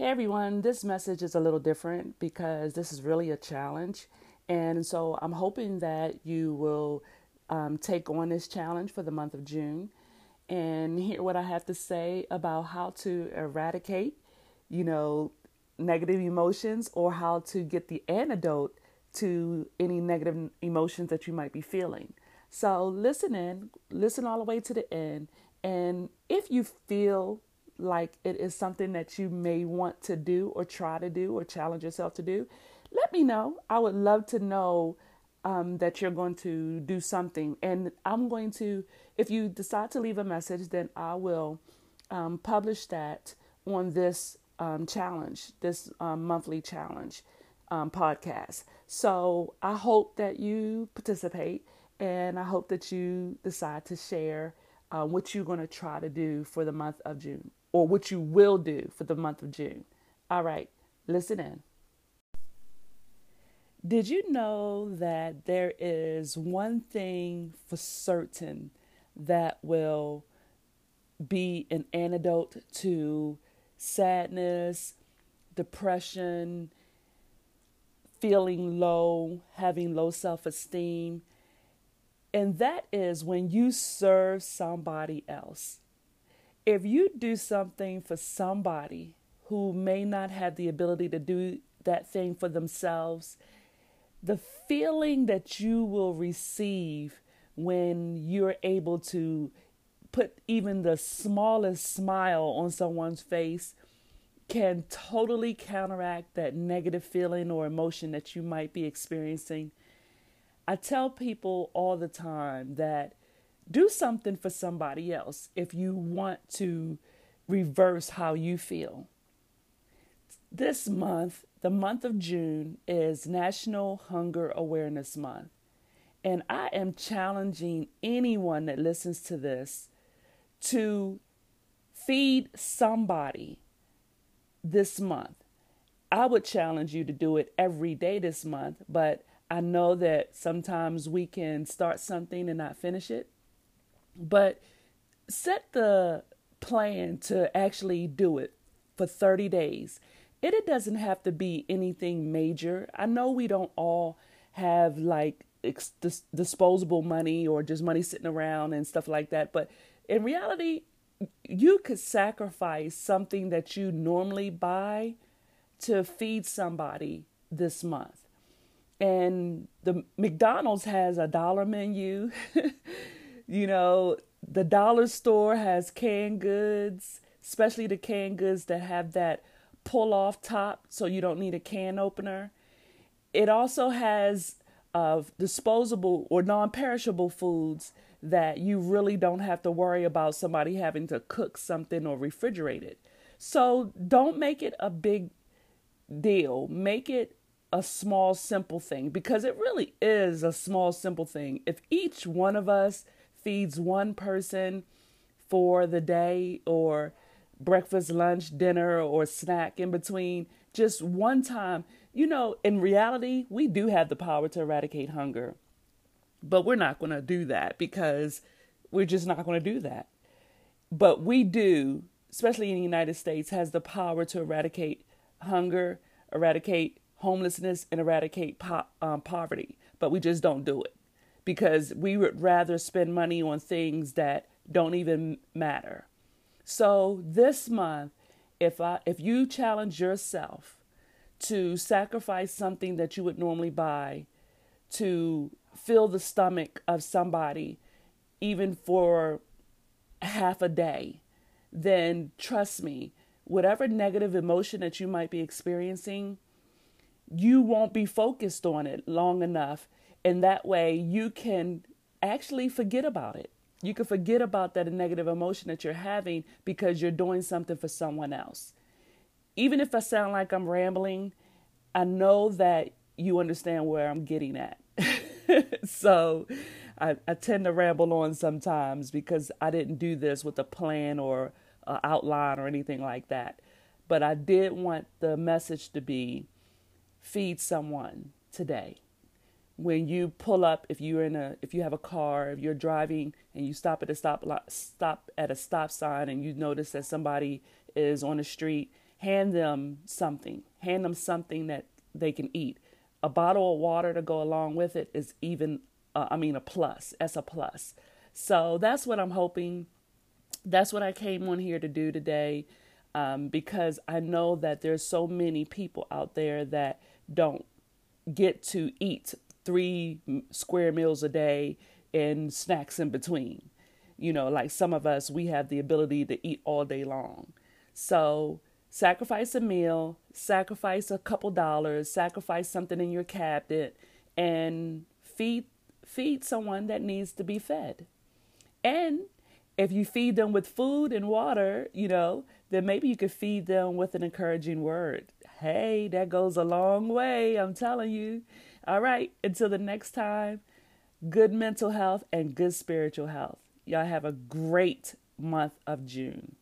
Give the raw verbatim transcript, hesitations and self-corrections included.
Hey everyone, this message is a little different because this is really a challenge. And so I'm hoping that you will um, take on this challenge for the month of June and hear what I have to say about how to eradicate, you know, negative emotions or how to get the antidote to any negative emotions that you might be feeling. So listen in, listen all the way to the end. And if you feel like it is something that you may want to do or try to do or challenge yourself to do, let me know. I would love to know um, that you're going to do something. And I'm going to, if you decide to leave a message, then I will um, publish that on this um, challenge, this um, monthly challenge um, podcast. So I hope that you participate and I hope that you decide to share uh, what you're going to try to do for the month of June. Or what you will do for the month of June. All right, listen in. Did you know that there is one thing for certain that will be an antidote to sadness, depression, feeling low, having low self-esteem? And that is when you serve somebody else. If you do something for somebody who may not have the ability to do that thing for themselves, the feeling that you will receive when you're able to put even the smallest smile on someone's face can totally counteract that negative feeling or emotion that you might be experiencing. I tell people all the time that do something for somebody else if you want to reverse how you feel. This month, the month of June, is National Hunger Awareness Month. And I am challenging anyone that listens to this to feed somebody this month. I would challenge you to do it every day this month, but I know that sometimes we can start something and not finish it. But set the plan to actually do it for thirty days. It, it doesn't have to be anything major. I know we don't all have like ex- dis- disposable money or just money sitting around and stuff like that. But in reality, you could sacrifice something that you normally buy to feed somebody this month. And the McDonald's has a dollar menu. You know, the dollar store has canned goods, especially the canned goods that have that pull-off top, so you don't need a can opener. It also has uh, disposable or non-perishable foods that you really don't have to worry about somebody having to cook something or refrigerate it. So don't make it a big deal. Make it a small, simple thing, because it really is a small, simple thing. If each one of us feeds one person for the day or breakfast, lunch, dinner, or snack in between, just one time. You know, in reality, we do have the power to eradicate hunger, but we're not going to do that because we're just not going to do that. But we do, especially in the United States, has the power to eradicate hunger, eradicate homelessness, and eradicate po- um, poverty, but we just don't do it. Because we would rather spend money on things that don't even matter. So this month, if I, if you challenge yourself to sacrifice something that you would normally buy to fill the stomach of somebody, even for half a day, then trust me, whatever negative emotion that you might be experiencing, you won't be focused on it long enough. And that way you can actually forget about it. You can forget about that negative emotion that you're having because you're doing something for someone else. Even if I sound like I'm rambling, I know that you understand where I'm getting at. So I, I tend to ramble on sometimes because I didn't do this with a plan or an outline or anything like that. But I did want the message to be feed someone today. When you pull up, if you're in a, if you have a car, if you're driving and you stop at a stop stop at a stop sign and you notice that somebody is on the street hand them something, hand them something that they can eat. A bottle of water to go along with it is even, uh, I mean, a plus. That's a plus. So that's what I'm hoping. That's what I came on here to do today, um, because I know that there's so many people out there that don't get to eat three square meals a day and snacks in between. You know, like some of us, we have the ability to eat all day long. So sacrifice a meal, sacrifice a couple dollars, sacrifice something in your cabinet, and feed feed someone that needs to be fed. And if you feed them with food and water, you know, then maybe you could feed them with an encouraging word. Hey, that goes a long way, I'm telling you. All right, until the next time, good mental health and good spiritual health. Y'all have a great month of June.